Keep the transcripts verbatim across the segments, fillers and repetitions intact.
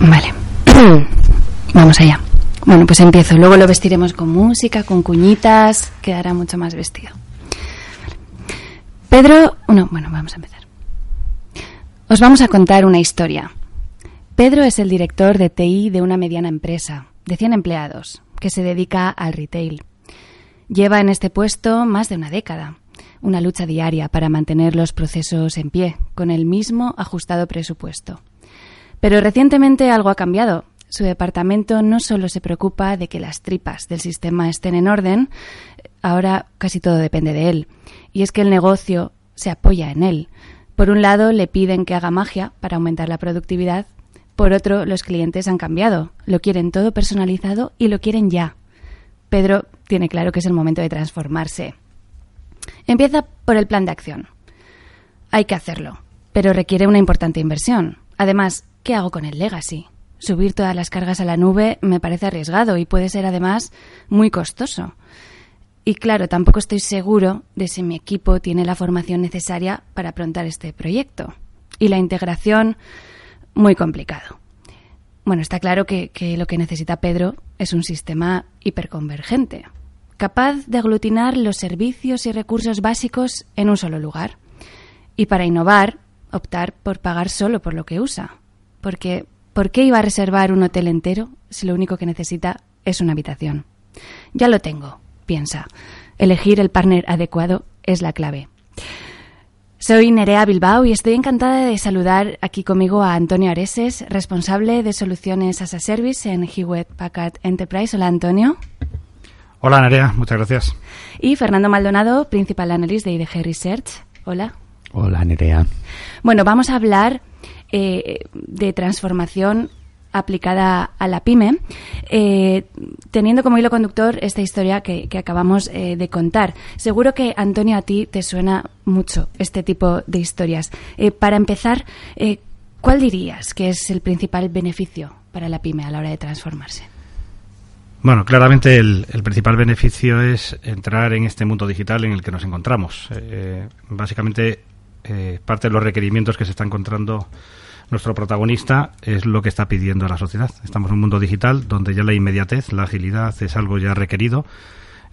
Vale, vamos allá. Bueno, pues empiezo. Luego lo vestiremos con música, con cuñitas, quedará mucho más vestido. Vale. Pedro, no, bueno, vamos a empezar. Os vamos a contar una historia. Pedro es el director de T I de una mediana empresa, de cien empleados, que se dedica al retail. Lleva en este puesto más de una década, una lucha diaria para mantener los procesos en pie, con el mismo ajustado presupuesto. Pero recientemente algo ha cambiado. Su departamento no solo se preocupa de que las tripas del sistema estén en orden, ahora casi todo depende de él. Y es que el negocio se apoya en él. Por un lado, le piden que haga magia para aumentar la productividad. Por otro, los clientes han cambiado. Lo quieren todo personalizado y lo quieren ya. Pedro tiene claro que es el momento de transformarse. Empieza por el plan de acción. Hay que hacerlo, pero requiere una importante inversión. Además, ¿qué hago con el legacy? Subir todas las cargas a la nube me parece arriesgado y puede ser, además, muy costoso. Y claro, tampoco estoy seguro de si mi equipo tiene la formación necesaria para afrontar este proyecto. Y la integración, muy complicado. Bueno, está claro que, que lo que necesita Pedro es un sistema hiperconvergente, capaz de aglutinar los servicios y recursos básicos en un solo lugar. Y para innovar, optar por pagar solo por lo que usa. Porque, ¿por qué iba a reservar un hotel entero si lo único que necesita es una habitación? Ya lo tengo, piensa. Elegir el partner adecuado es la clave. Soy Nerea Bilbao y estoy encantada de saludar aquí conmigo a Antonio Areses, responsable de soluciones as a service en Hewlett Packard Enterprise. Hola, Antonio. Hola, Nerea. Muchas gracias. Y Fernando Maldonado, principal analyst de I D G Research. Hola. Hola, Nerea. Bueno, vamos a hablar eh, de transformación aplicada a la pyme, eh, teniendo como hilo conductor esta historia que, que acabamos eh, de contar. Seguro que, Antonio, a ti te suena mucho este tipo de historias. Eh, para empezar, eh, ¿cuál dirías que es el principal beneficio para la pyme a la hora de transformarse? Bueno, claramente el, el principal beneficio es entrar en este mundo digital en el que nos encontramos. Eh, básicamente, Eh, parte de los requerimientos que se está encontrando nuestro protagonista es lo que está pidiendo la sociedad. Estamos en un mundo digital donde ya la inmediatez, la agilidad es algo ya requerido,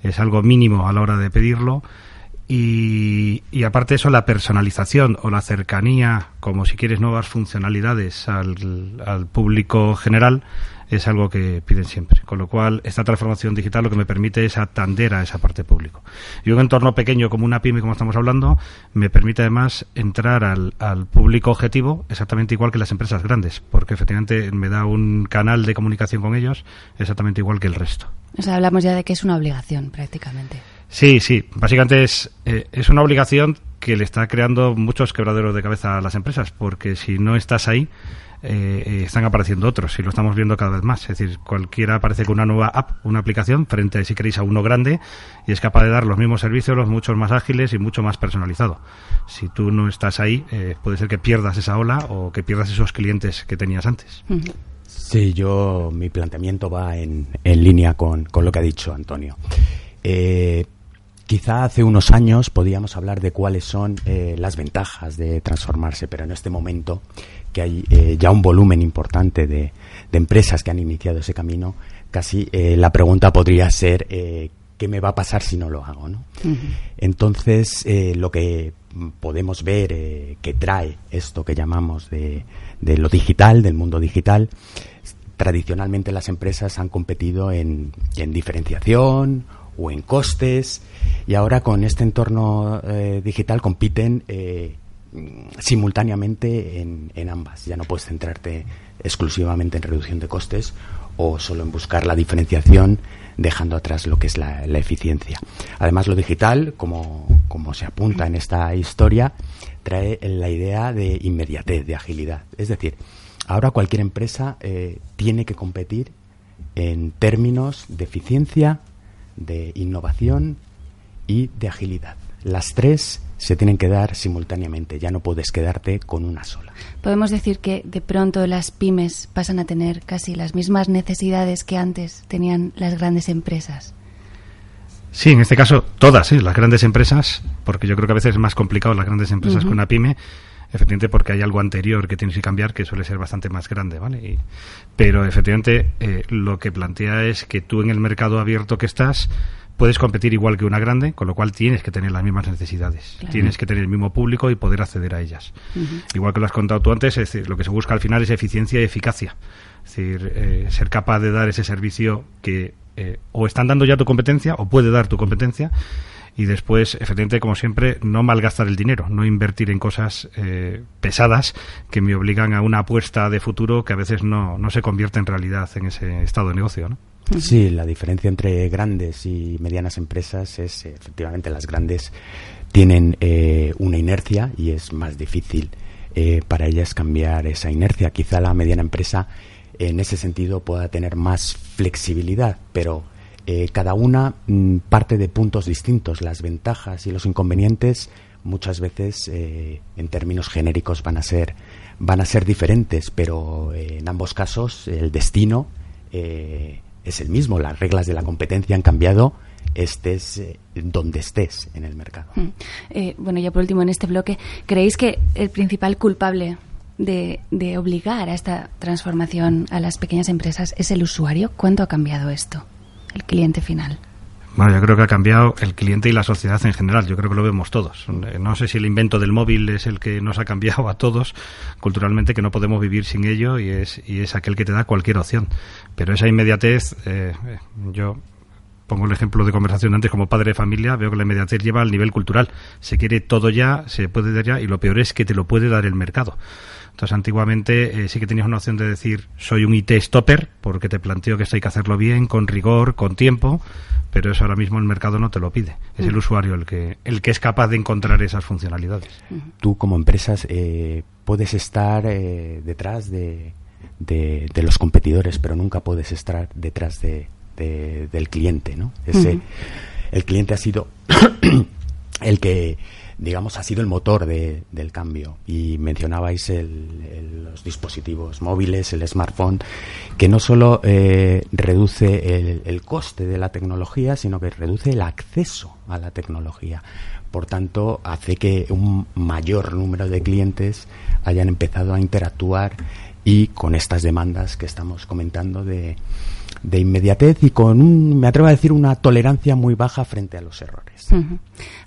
es algo mínimo a la hora de pedirlo y, y aparte eso, la personalización o la cercanía, como si quieres nuevas funcionalidades al, al público general, es algo que piden siempre. Con lo cual, esta transformación digital lo que me permite es atender a esa parte público. Y un entorno pequeño como una pyme, como estamos hablando, me permite además entrar al, al público objetivo exactamente igual que las empresas grandes, porque efectivamente me da un canal de comunicación con ellos exactamente igual que el resto. O sea, hablamos ya de que es una obligación prácticamente. Sí, sí. Básicamente es, eh, es una obligación que le está creando muchos quebraderos de cabeza a las empresas, porque si no estás ahí, Eh, están apareciendo otros y lo estamos viendo cada vez más. Es decir, cualquiera aparece con una nueva app, una aplicación, frente, si queréis, a uno grande y es capaz de dar los mismos servicios, los muchos más ágiles y mucho más personalizado. Si tú no estás ahí, eh, puede ser que pierdas esa ola o que pierdas esos clientes que tenías antes. Sí, yo, mi planteamiento va en, en línea con, con lo que ha dicho Antonio. Eh, Quizá hace unos años podíamos hablar de cuáles son eh, las ventajas de transformarse, pero en este momento que hay eh, ya un volumen importante de, de empresas que han iniciado ese camino, casi eh, la pregunta podría ser eh, ¿qué me va a pasar si no lo hago, ¿no? Uh-huh. Entonces, eh, lo que podemos ver eh, que trae esto que llamamos de, de lo digital, del mundo digital, tradicionalmente las empresas han competido en, en diferenciación o en costes, y ahora con este entorno eh, digital compiten eh, simultáneamente en, en ambas. Ya no puedes centrarte exclusivamente en reducción de costes o solo en buscar la diferenciación, dejando atrás lo que es la, la eficiencia. Además, lo digital, como, como se apunta en esta historia, trae la idea de inmediatez, de agilidad. Es decir, ahora cualquier empresa eh, tiene que competir en términos de eficiencia, de innovación y de agilidad. Las tres se tienen que dar simultáneamente, ya no puedes quedarte con una sola. ¿Podemos decir que de pronto las pymes pasan a tener casi las mismas necesidades que antes tenían las grandes empresas? Sí, en este caso todas, ¿eh? Las grandes empresas, porque yo creo que a veces es más complicado las grandes empresas uh-huh. que una pyme, efectivamente, porque hay algo anterior que tienes que cambiar que suele ser bastante más grande, ¿vale? Y, pero efectivamente eh, lo que plantea es que tú en el mercado abierto que estás puedes competir igual que una grande, con lo cual tienes que tener las mismas necesidades. Claro. Tienes que tener el mismo público y poder acceder a ellas. Uh-huh. Igual que lo has contado tú antes, es decir, lo que se busca al final es eficiencia y eficacia. Es decir, eh, ser capaz de dar ese servicio que eh, o están dando ya tu competencia o puede dar tu competencia. Y después, efectivamente, como siempre, no malgastar el dinero, no invertir en cosas eh, pesadas que me obligan a una apuesta de futuro que a veces no, no se convierte en realidad en ese estado de negocio, ¿no? Sí, la diferencia entre grandes y medianas empresas es, efectivamente, las grandes tienen eh, una inercia y es más difícil eh, para ellas cambiar esa inercia. Quizá la mediana empresa, en ese sentido, pueda tener más flexibilidad, pero eh, cada una m, parte de puntos distintos. Las ventajas y los inconvenientes muchas veces, eh, en términos genéricos, van a ser, van a ser diferentes, pero eh, en ambos casos el destino Eh, es el mismo, las reglas de la competencia han cambiado, estés eh, donde estés en el mercado. Mm. Eh, bueno, ya por último en este bloque, ¿creéis que el principal culpable de, de obligar a esta transformación a las pequeñas empresas es el usuario? ¿Cuánto ha cambiado esto, el cliente final? Bueno, yo creo que ha cambiado el cliente y la sociedad en general. Yo creo que lo vemos todos. No sé si el invento del móvil es el que nos ha cambiado a todos culturalmente, que no podemos vivir sin ello, y es y es aquel que te da cualquier opción. Pero esa inmediatez, eh, yo pongo el ejemplo de conversación antes, como padre de familia, veo que la inmediatez lleva al nivel cultural. Se quiere todo ya, se puede dar ya, y lo peor es que te lo puede dar el mercado. Entonces, antiguamente eh, sí que tenías una opción de decir, soy un I T stopper, porque te planteo que esto hay que hacerlo bien, con rigor, con tiempo, pero eso ahora mismo el mercado no te lo pide. Es uh-huh. el usuario el que el que es capaz de encontrar esas funcionalidades. Uh-huh. Tú, como empresas, eh, puedes estar eh, detrás de, de, de los competidores, pero nunca puedes estar detrás de, de del cliente, ¿no? Ese, uh-huh. El cliente ha sido el que, digamos, ha sido el motor de, del cambio. Y mencionabais el, el, los dispositivos móviles, el smartphone, que no solo eh, reduce el, el coste de la tecnología, sino que reduce el acceso a la tecnología. Por tanto, hace que un mayor número de clientes hayan empezado a interactuar y con estas demandas que estamos comentando de, de inmediatez y con, un, me atrevo a decir, una tolerancia muy baja frente a los errores. Uh-huh.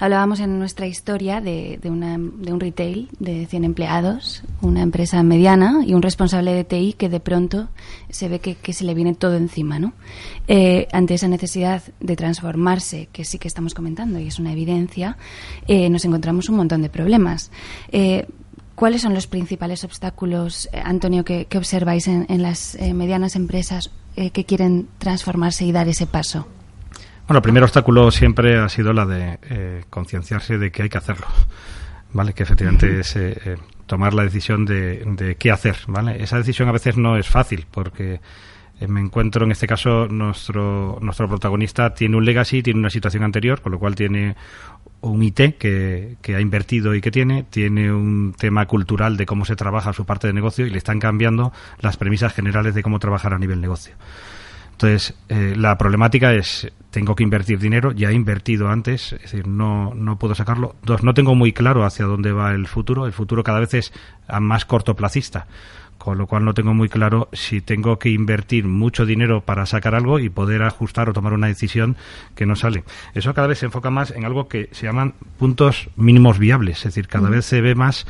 Hablábamos en nuestra historia de, de, una, de un retail de cien empleados, una empresa mediana y un responsable de T I que de pronto se ve que, que se le viene todo encima, ¿no? Eh, ante esa necesidad de transformarse, que sí que estamos comentando y es una evidencia, eh, nos encontramos un montón de problemas. Eh, ¿Cuáles son los principales obstáculos, eh, Antonio, que, que observáis en, en las eh, medianas empresas eh, que quieren transformarse y dar ese paso? Bueno, el primer obstáculo siempre ha sido la de eh, concienciarse de que hay que hacerlo, ¿vale? Que efectivamente uh-huh. es eh, tomar la decisión de, de qué hacer, ¿vale? Esa decisión a veces no es fácil porque me encuentro, en este caso, nuestro nuestro protagonista tiene un legacy, tiene una situación anterior, con lo cual tiene un I T que, que ha invertido y que tiene, tiene un tema cultural de cómo se trabaja su parte de negocio y le están cambiando las premisas generales de cómo trabajar a nivel negocio. Entonces, eh, la problemática es, tengo que invertir dinero, ya he invertido antes, es decir, no, no puedo sacarlo. Dos, no tengo muy claro hacia dónde va el futuro, el futuro cada vez es más cortoplacista. Con lo cual no tengo muy claro si tengo que invertir mucho dinero para sacar algo y poder ajustar o tomar una decisión que no sale. Eso cada vez se enfoca más en algo que se llaman puntos mínimos viables, es decir, cada mm. vez se ve más,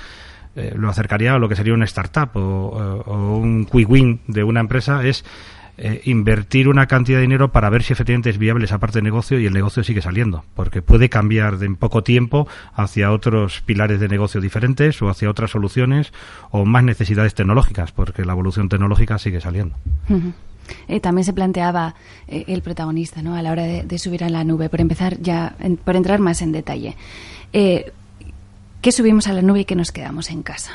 eh, lo acercaría a lo que sería una startup o, o, o un quick win de una empresa, es eh, invertir una cantidad de dinero para ver si efectivamente es viable esa parte de negocio y el negocio sigue saliendo, porque puede cambiar de en poco tiempo hacia otros pilares de negocio diferentes o hacia otras soluciones o más necesidades tecnológicas, porque la evolución tecnológica sigue saliendo. Uh-huh. eh, también se planteaba eh, el protagonista, ¿no?, a la hora de, de subir a la nube, por empezar ya, en, por entrar más en detalle. Eh, ¿Qué subimos a la nube y qué nos quedamos en casa?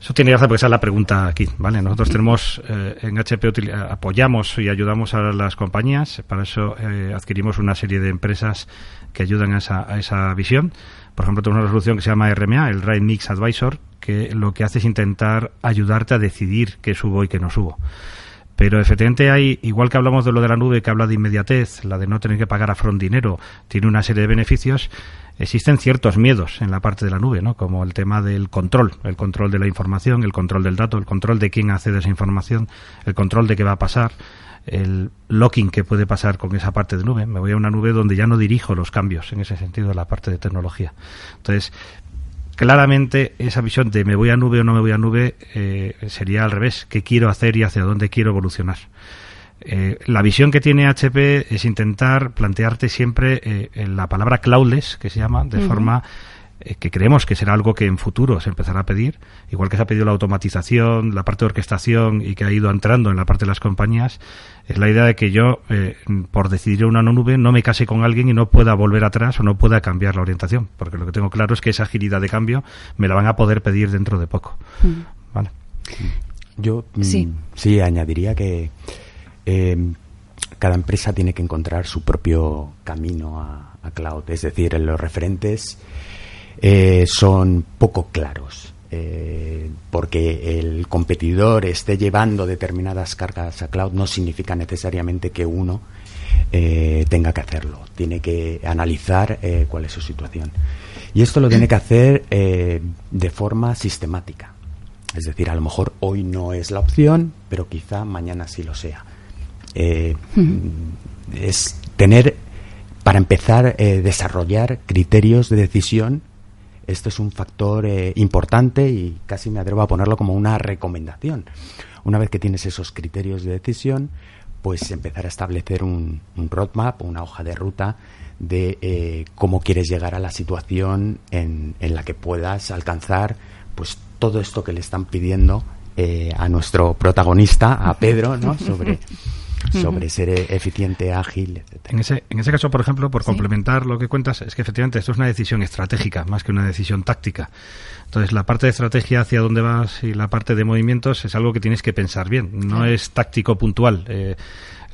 Eso tiene razón, porque esa es la pregunta aquí, ¿vale? Nosotros tenemos, eh, en H P util- apoyamos y ayudamos a las compañías, para eso eh, adquirimos una serie de empresas que ayudan a esa, a esa visión. Por ejemplo, tenemos una solución que se llama R M A, el Right Mix Advisor, que lo que hace es intentar ayudarte a decidir qué subo y qué no subo. Pero efectivamente hay, igual que hablamos de lo de la nube, que habla de inmediatez, la de no tener que pagar a front dinero, tiene una serie de beneficios, existen ciertos miedos en la parte de la nube, ¿no? Como el tema del control, el control de la información, el control del dato, el control de quién accede a esa información, el control de qué va a pasar, el locking que puede pasar con esa parte de nube. Me voy a una nube donde ya no dirijo los cambios, en ese sentido, la parte de tecnología. Entonces, claramente, esa visión de me voy a nube o no me voy a nube eh, sería al revés. ¿Qué quiero hacer y hacia dónde quiero evolucionar? Eh, la visión que tiene H P es intentar plantearte siempre eh, en la palabra cloudless, que se llama, de uh-huh. forma eh, que creemos que será algo que en futuro se empezará a pedir, igual que se ha pedido la automatización, la parte de orquestación y que ha ido entrando en la parte de las compañías. Es la idea de que yo, eh, por decidir una no nube, no me case con alguien y no pueda volver atrás o no pueda cambiar la orientación, porque lo que tengo claro es que esa agilidad de cambio me la van a poder pedir dentro de poco. Uh-huh. ¿Vale? Yo sí. Mm, sí añadiría que Eh, cada empresa tiene que encontrar su propio camino a, a cloud, es decir, los referentes eh, son poco claros, eh, porque el competidor esté llevando determinadas cargas a cloud no significa necesariamente que uno eh, tenga que hacerlo, tiene que analizar eh, cuál es su situación, y esto lo tiene que hacer eh, de forma sistemática, es decir, a lo mejor hoy no es la opción, pero quizá mañana sí lo sea. Eh, es tener, para empezar, eh, desarrollar criterios de decisión. Esto es un factor eh, importante, y casi me atrevo a ponerlo como una recomendación. Una vez que tienes esos criterios de decisión, pues empezar a establecer un, un roadmap, una hoja de ruta de eh, cómo quieres llegar a la situación en, en la que puedas alcanzar pues todo esto que le están pidiendo eh, a nuestro protagonista, a Pedro, ¿no? sobre sobre ser eficiente, ágil, etcétera. En ese, en ese caso, por ejemplo, por sí. complementar lo que cuentas, es que efectivamente esto es una decisión estratégica más que una decisión táctica. Entonces, la parte de estrategia hacia dónde vas y la parte de movimientos es algo que tienes que pensar bien, no sí. es táctico puntual. Eh,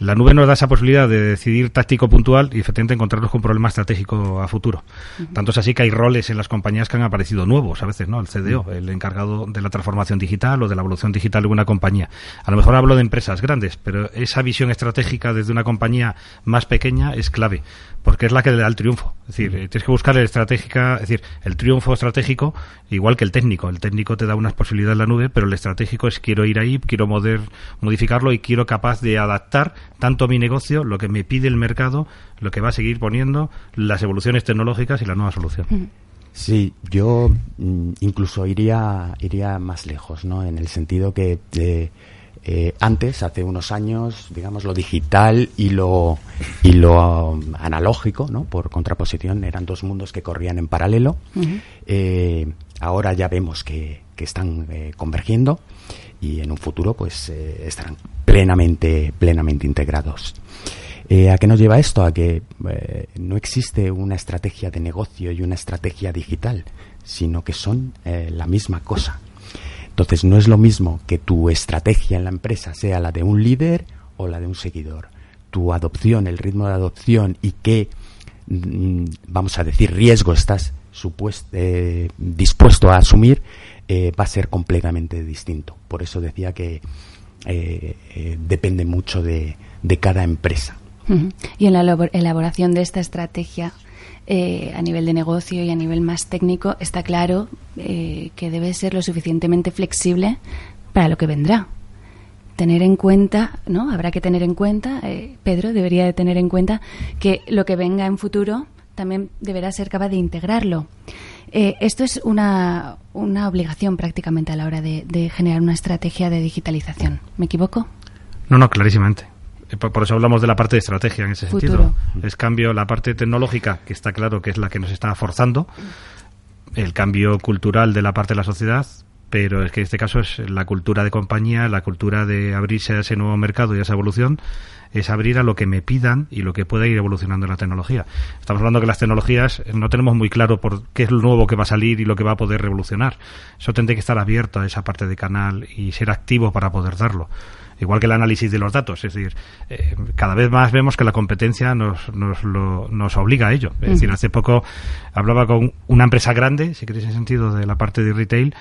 la nube nos da esa posibilidad de decidir táctico puntual y efectivamente encontrarnos con un problema estratégico a futuro. Uh-huh. Tanto es así que hay roles en las compañías que han aparecido nuevos a veces, ¿no? El C D O, uh-huh. el encargado de la transformación digital o de la evolución digital de una compañía. A lo mejor hablo de empresas grandes, pero esa visión estratégica desde una compañía más pequeña es clave, porque es la que le da el triunfo. Es decir, uh-huh. tienes que buscar el estratégica, es decir, el triunfo estratégico, igual que el técnico. El técnico te da unas posibilidades en la nube, pero el estratégico es quiero ir ahí, quiero poder modificarlo y quiero capaz de adaptar tanto mi negocio, lo que me pide el mercado, lo que va a seguir poniendo, las evoluciones tecnológicas y la nueva solución. Sí, yo incluso iría iría más lejos, ¿no? En el sentido que eh, eh, antes, hace unos años, digamos, lo digital y lo y lo um, analógico, ¿no? Por contraposición, eran dos mundos que corrían en paralelo. Uh-huh. Eh, ahora ya vemos que, que están eh, convergiendo. Y en un futuro pues eh, estarán plenamente plenamente integrados. Eh, ¿A qué nos lleva esto? A que eh, no existe una estrategia de negocio y una estrategia digital, sino que son eh, la misma cosa. Entonces, no es lo mismo que tu estrategia en la empresa sea la de un líder o la de un seguidor. Tu adopción, el ritmo de adopción y qué, mm, vamos a decir, riesgo estás supuesto, eh, dispuesto a asumir, Eh, va a ser completamente distinto. Por eso decía que eh, eh, depende mucho de, de cada empresa. Uh-huh. Y en la elaboración de esta estrategia eh, a nivel de negocio y a nivel más técnico, está claro eh, que debe ser lo suficientemente flexible para lo que vendrá. Tener en cuenta, ¿no? Habrá que tener en cuenta, eh, Pedro debería de tener en cuenta que lo que venga en futuro también deberá ser capaz de integrarlo. Eh, esto es una, una obligación prácticamente a la hora de, de generar una estrategia de digitalización. ¿Me equivoco? No, no, clarísimamente. Por, por eso hablamos de la parte de estrategia en ese Futuro. Sentido. Es cambio la parte tecnológica, que está claro que es la que nos está forzando, el cambio cultural de la parte de la sociedad, pero es que en este caso es la cultura de compañía, la cultura de abrirse a ese nuevo mercado y a esa evolución, es abrir a lo que me pidan y lo que pueda ir evolucionando en la tecnología. Estamos hablando que las tecnologías no tenemos muy claro por qué es lo nuevo que va a salir y lo que va a poder revolucionar. Eso tendré que estar abierto a esa parte de canal y ser activo para poder darlo. Igual que el análisis de los datos, es decir, eh, cada vez más vemos que la competencia nos nos, lo, nos obliga a ello. Es [S2] Uh-huh. [S1] Decir, hace poco hablaba con una empresa grande, si queréis en sentido de la parte de retail,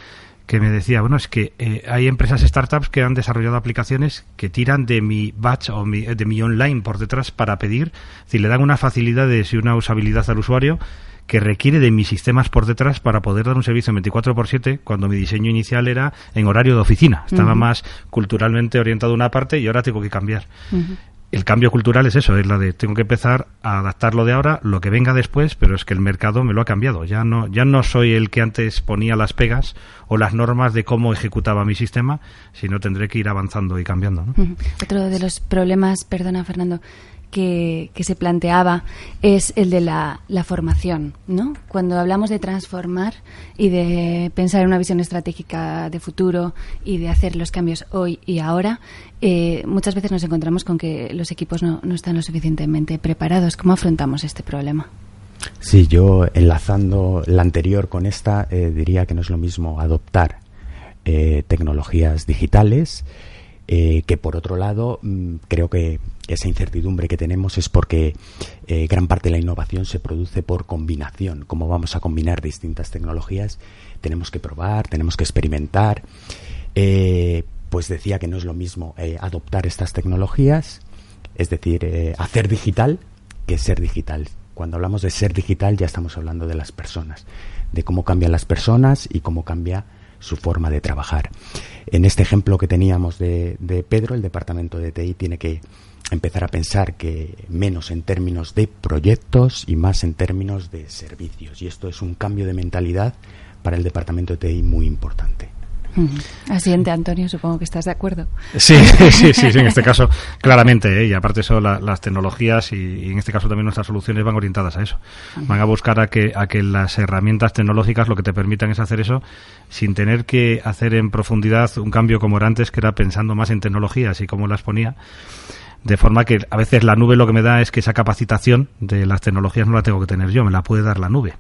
que me decía, bueno, es que eh, hay empresas startups que han desarrollado aplicaciones que tiran de mi batch o mi, de mi online por detrás para pedir, si le dan unas facilidades y una usabilidad al usuario que requiere de mis sistemas por detrás para poder dar un servicio en veinticuatro por siete, cuando mi diseño inicial era en horario de oficina. Estaba uh-huh. más culturalmente orientado a una parte y ahora tengo que cambiar. Uh-huh. El cambio cultural es eso, es la de tengo que empezar a adaptar lo de ahora, lo que venga después, pero es que el mercado me lo ha cambiado. Ya no, ya no soy el que antes ponía las pegas o las normas de cómo ejecutaba mi sistema, sino tendré que ir avanzando y cambiando, ¿no? Uh-huh. Otro de los problemas, perdona Fernando, Que, que se planteaba es el de la, la formación, ¿no? Cuando hablamos de transformar y de pensar en una visión estratégica de futuro y de hacer los cambios hoy y ahora, eh, muchas veces nos encontramos con que los equipos no, no están lo suficientemente preparados. ¿Cómo afrontamos este problema? Sí, yo enlazando la anterior con esta, eh, diría que no es lo mismo adoptar eh, tecnologías digitales, eh, que por otro lado creo que esa incertidumbre que tenemos es porque eh, gran parte de la innovación se produce por combinación. Como vamos a combinar distintas tecnologías, tenemos que probar, tenemos que experimentar. Eh, pues decía que no es lo mismo eh, adoptar estas tecnologías, es decir, eh, hacer digital, que ser digital. Cuando hablamos de ser digital ya estamos hablando de las personas, de cómo cambian las personas y cómo cambia su forma de trabajar. En este ejemplo que teníamos de, de Pedro, el departamento de T I tiene que empezar a pensar que menos en términos de proyectos y más en términos de servicios. Y esto es un cambio de mentalidad para el departamento de T I muy importante. Asiente, Antonio, supongo que estás de acuerdo. Sí, sí, sí, sí en este caso, claramente, ¿eh? Y aparte eso, la, las tecnologías y, y en este caso también nuestras soluciones van orientadas a eso. Van a buscar a que, a que las herramientas tecnológicas lo que te permitan es hacer eso sin tener que hacer en profundidad un cambio como era antes, que era pensando más en tecnologías y cómo las ponía. De forma que a veces la nube lo que me da es que esa capacitación de las tecnologías no la tengo que tener yo, me la puede dar la nube.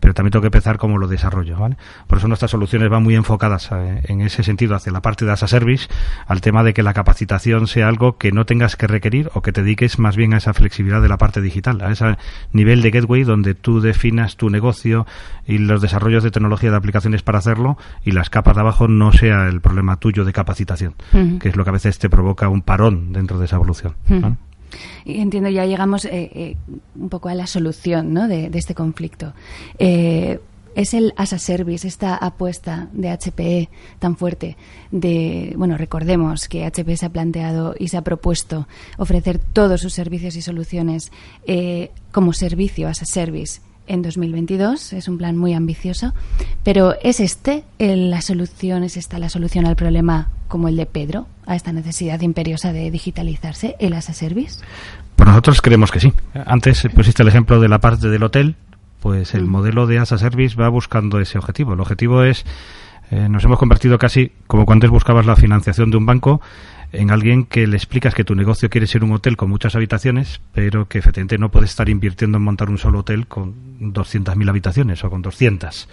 Pero también tengo que empezar cómo lo desarrollo, ¿vale? Por eso nuestras soluciones van muy enfocadas eh, en ese sentido hacia la parte de as a service, al tema de que la capacitación sea algo que no tengas que requerir o que te dediques más bien a esa flexibilidad de la parte digital, a ese nivel de gateway donde tú definas tu negocio y los desarrollos de tecnología de aplicaciones para hacerlo y las capas de abajo no sea el problema tuyo de capacitación, uh-huh. que es lo que a veces te provoca un parón dentro de esa evolución, ¿vale? Uh-huh. Entiendo, ya llegamos eh, eh, un poco a la solución, ¿no?, de, de este conflicto. Eh, es el as a service, esta apuesta de H P E tan fuerte. De, bueno, recordemos que H P E se ha planteado y se ha propuesto ofrecer todos sus servicios y soluciones eh, como servicio, as a service, en dos mil veintidós. Es un plan muy ambicioso. Pero ¿es este el, la solución, es esta la solución al problema como el de Pedro, a esta necesidad imperiosa de digitalizarse, el as a service? Pues nosotros creemos que sí. Antes pusiste el ejemplo de la parte del hotel, pues el mm. modelo de as a service va buscando ese objetivo. El objetivo es, eh, nos hemos convertido casi, como cuando antes buscabas la financiación de un banco, en alguien que le explicas que tu negocio quiere ser un hotel con muchas habitaciones, pero que efectivamente no puedes estar invirtiendo en montar un solo hotel con doscientas mil habitaciones o con doscientas.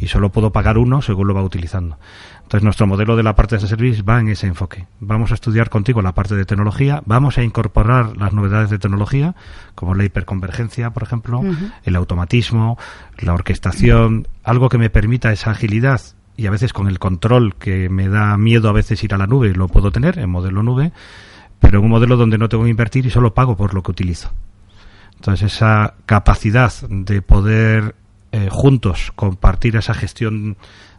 Y solo puedo pagar uno según lo va utilizando. Entonces, nuestro modelo de la parte de as a service va en ese enfoque. Vamos a estudiar contigo la parte de tecnología, vamos a incorporar las novedades de tecnología, como la hiperconvergencia, por ejemplo, uh-huh. el automatismo, la orquestación, algo que me permita esa agilidad. Y a veces con el control, que me da miedo a veces ir a la nube, lo puedo tener en modelo nube, pero en un modelo donde no tengo que invertir y solo pago por lo que utilizo. Entonces, esa capacidad de poder eh, juntos compartir esa gestión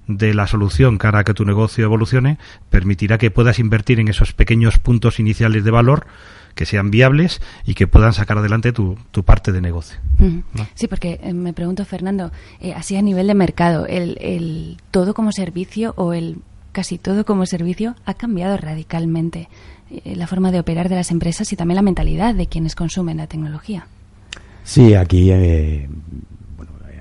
de la solución cara a que tu negocio evolucione, permitirá que puedas invertir en esos pequeños puntos iniciales de valor que sean viables y que puedan sacar adelante tu, tu parte de negocio, ¿no? Sí, porque eh, me pregunto, Fernando, eh, así a nivel de mercado, el, el todo como servicio o el casi todo como servicio ha cambiado radicalmente eh, la forma de operar de las empresas y también la mentalidad de quienes consumen la tecnología. Sí, aquí... Eh,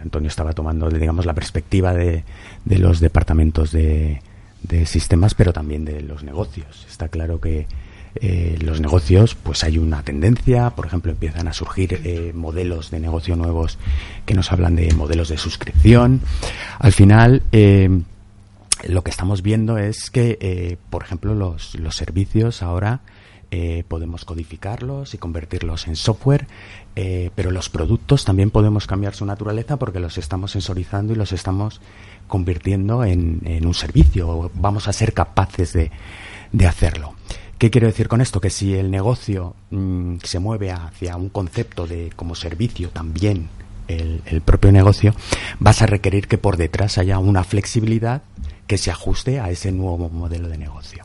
Antonio estaba tomando, digamos, la perspectiva de, de los departamentos de, de sistemas, pero también de los negocios. Está claro que eh, los negocios, pues hay una tendencia, por ejemplo, empiezan a surgir eh, modelos de negocio nuevos que nos hablan de modelos de suscripción. Al final, eh, lo que estamos viendo es que, eh, por ejemplo, los, los servicios ahora... Eh, podemos codificarlos y convertirlos en software, eh, pero los productos también podemos cambiar su naturaleza porque los estamos sensorizando y los estamos convirtiendo en, en un servicio, o vamos a ser capaces de, de hacerlo. ¿Qué quiero decir con esto? Que si el negocio mmm, se mueve hacia un concepto de como servicio también el, el propio negocio, vas a requerir que por detrás haya una flexibilidad que se ajuste a ese nuevo modelo de negocio.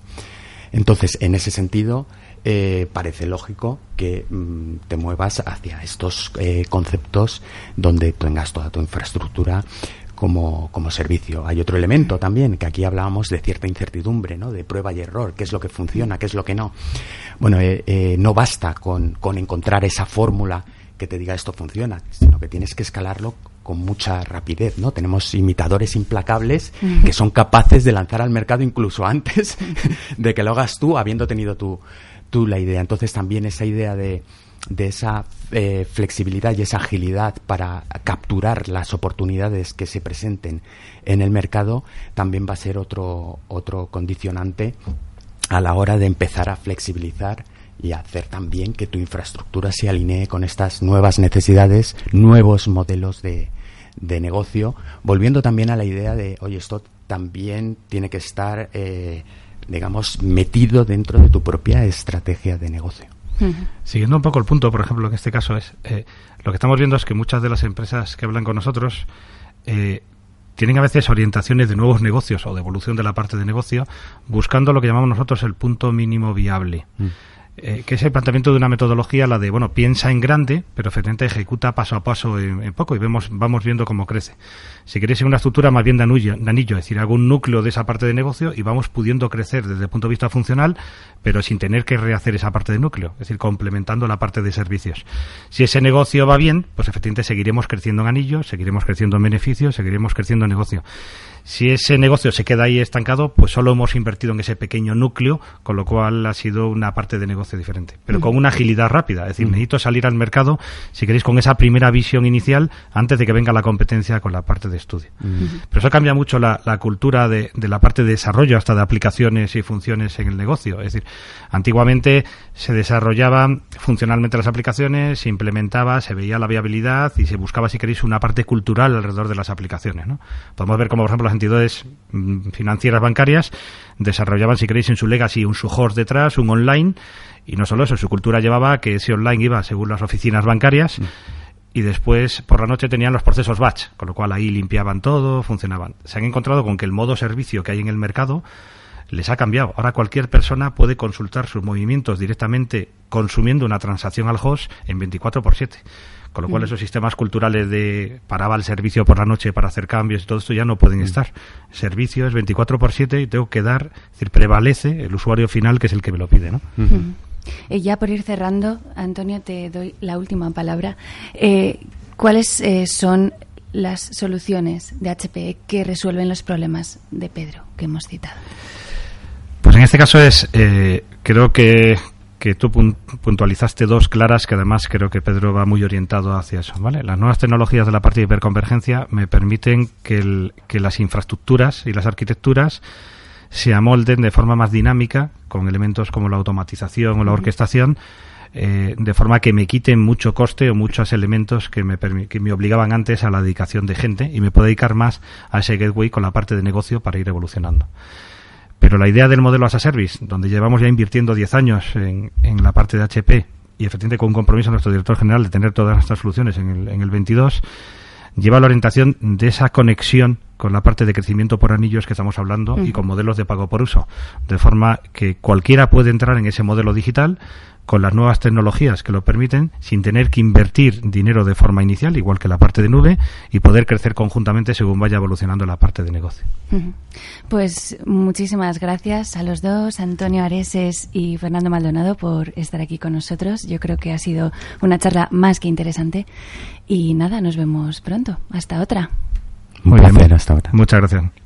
Entonces, en ese sentido, eh, parece lógico que mm, te muevas hacia estos eh, conceptos donde tengas toda tu infraestructura como, como servicio. Hay otro elemento también, que aquí hablábamos de cierta incertidumbre, ¿no? De prueba y error, qué es lo que funciona, qué es lo que no. Bueno, eh, eh, no basta con, con encontrar esa fórmula que te diga esto funciona, sino que tienes que escalarlo con mucha rapidez, ¿no? Tenemos imitadores implacables que son capaces de lanzar al mercado incluso antes de que lo hagas tú, habiendo tenido tú, tú la idea. Entonces, también esa idea de, de esa eh, flexibilidad y esa agilidad para capturar las oportunidades que se presenten en el mercado también va a ser otro, otro condicionante a la hora de empezar a flexibilizar y hacer también que tu infraestructura se alinee con estas nuevas necesidades, nuevos modelos de de negocio, volviendo también a la idea de, oye, esto también tiene que estar, eh, digamos, metido dentro de tu propia estrategia de negocio. Uh-huh. Siguiendo un poco el punto, por ejemplo, en este caso es, eh, lo que estamos viendo es que muchas de las empresas que hablan con nosotros eh, tienen a veces orientaciones de nuevos negocios o de evolución de la parte de negocio, buscando lo que llamamos nosotros el punto mínimo viable. Uh-huh. Eh, que es el planteamiento de una metodología, la de, bueno, piensa en grande, pero efectivamente ejecuta paso a paso en, en poco y vemos vamos viendo cómo crece. Si queréis una estructura más bien de anillo, de anillo, es decir, hago un núcleo de esa parte de negocio y vamos pudiendo crecer desde el punto de vista funcional, pero sin tener que rehacer esa parte de núcleo, es decir, complementando la parte de servicios. Si ese negocio va bien, pues efectivamente seguiremos creciendo en anillo, seguiremos creciendo en beneficios, seguiremos creciendo en negocio. Si ese negocio se queda ahí estancado, pues solo hemos invertido en ese pequeño núcleo, con lo cual ha sido una parte de negocio diferente, pero con una agilidad rápida. Es decir, necesito salir al mercado, si queréis, con esa primera visión inicial, antes de que venga la competencia con la parte de estudio. Uh-huh. Pero eso cambia mucho la, la cultura de, de la parte de desarrollo, hasta de aplicaciones y funciones en el negocio. Es decir, antiguamente se desarrollaban funcionalmente las aplicaciones, se implementaba, se veía la viabilidad y se buscaba, si queréis, una parte cultural alrededor de las aplicaciones, ¿no? Podemos ver cómo, por ejemplo, las entidades financieras bancarias desarrollaban, si queréis, en su legacy un suhost detrás, un online, y no solo eso, su cultura llevaba que ese online iba según las oficinas bancarias, mm. y después por la noche tenían los procesos batch, con lo cual ahí limpiaban todo, funcionaban. Se han encontrado con que el modo servicio que hay en el mercado les ha cambiado. Ahora cualquier persona puede consultar sus movimientos directamente consumiendo una transacción al host en veinticuatro por siete. Con lo cual, esos sistemas culturales de paraba el servicio por la noche para hacer cambios y todo esto ya no pueden estar. Servicio es veinticuatro por siete y tengo que dar, es decir, prevalece el usuario final, que es el que me lo pide, ¿no? Uh-huh. Eh, ya por ir cerrando, Antonio, te doy la última palabra. Eh, ¿Cuáles eh, son las soluciones de H P E que resuelven los problemas de Pedro que hemos citado? Pues en este caso es, eh, creo que... que tú puntualizaste dos claras, que además creo que Pedro va muy orientado hacia eso, ¿vale? Las nuevas tecnologías de la parte de hiperconvergencia me permiten que, el, que las infraestructuras y las arquitecturas se amolden de forma más dinámica, con elementos como la automatización o la orquestación, eh, de forma que me quiten mucho coste o muchos elementos que me, permi- que me obligaban antes a la dedicación de gente, y me puedo dedicar más a ese gateway con la parte de negocio para ir evolucionando. Pero la idea del modelo as a service, donde llevamos ya invirtiendo diez años en, en la parte de H P, y efectivamente con un compromiso de nuestro director general de tener todas nuestras soluciones en el, en el veintidós, lleva la orientación de esa conexión con la parte de crecimiento por anillos que estamos hablando, uh-huh. y con modelos de pago por uso, de forma que cualquiera puede entrar en ese modelo digital con las nuevas tecnologías que lo permiten, sin tener que invertir dinero de forma inicial, igual que la parte de nube, y poder crecer conjuntamente según vaya evolucionando la parte de negocio. Pues muchísimas gracias a los dos, Antonio Areses y Fernando Maldonado, por estar aquí con nosotros. Yo creo que ha sido una charla más que interesante. Y nada, nos vemos pronto. Hasta otra. Muy bien, hasta ahora. Muchas gracias.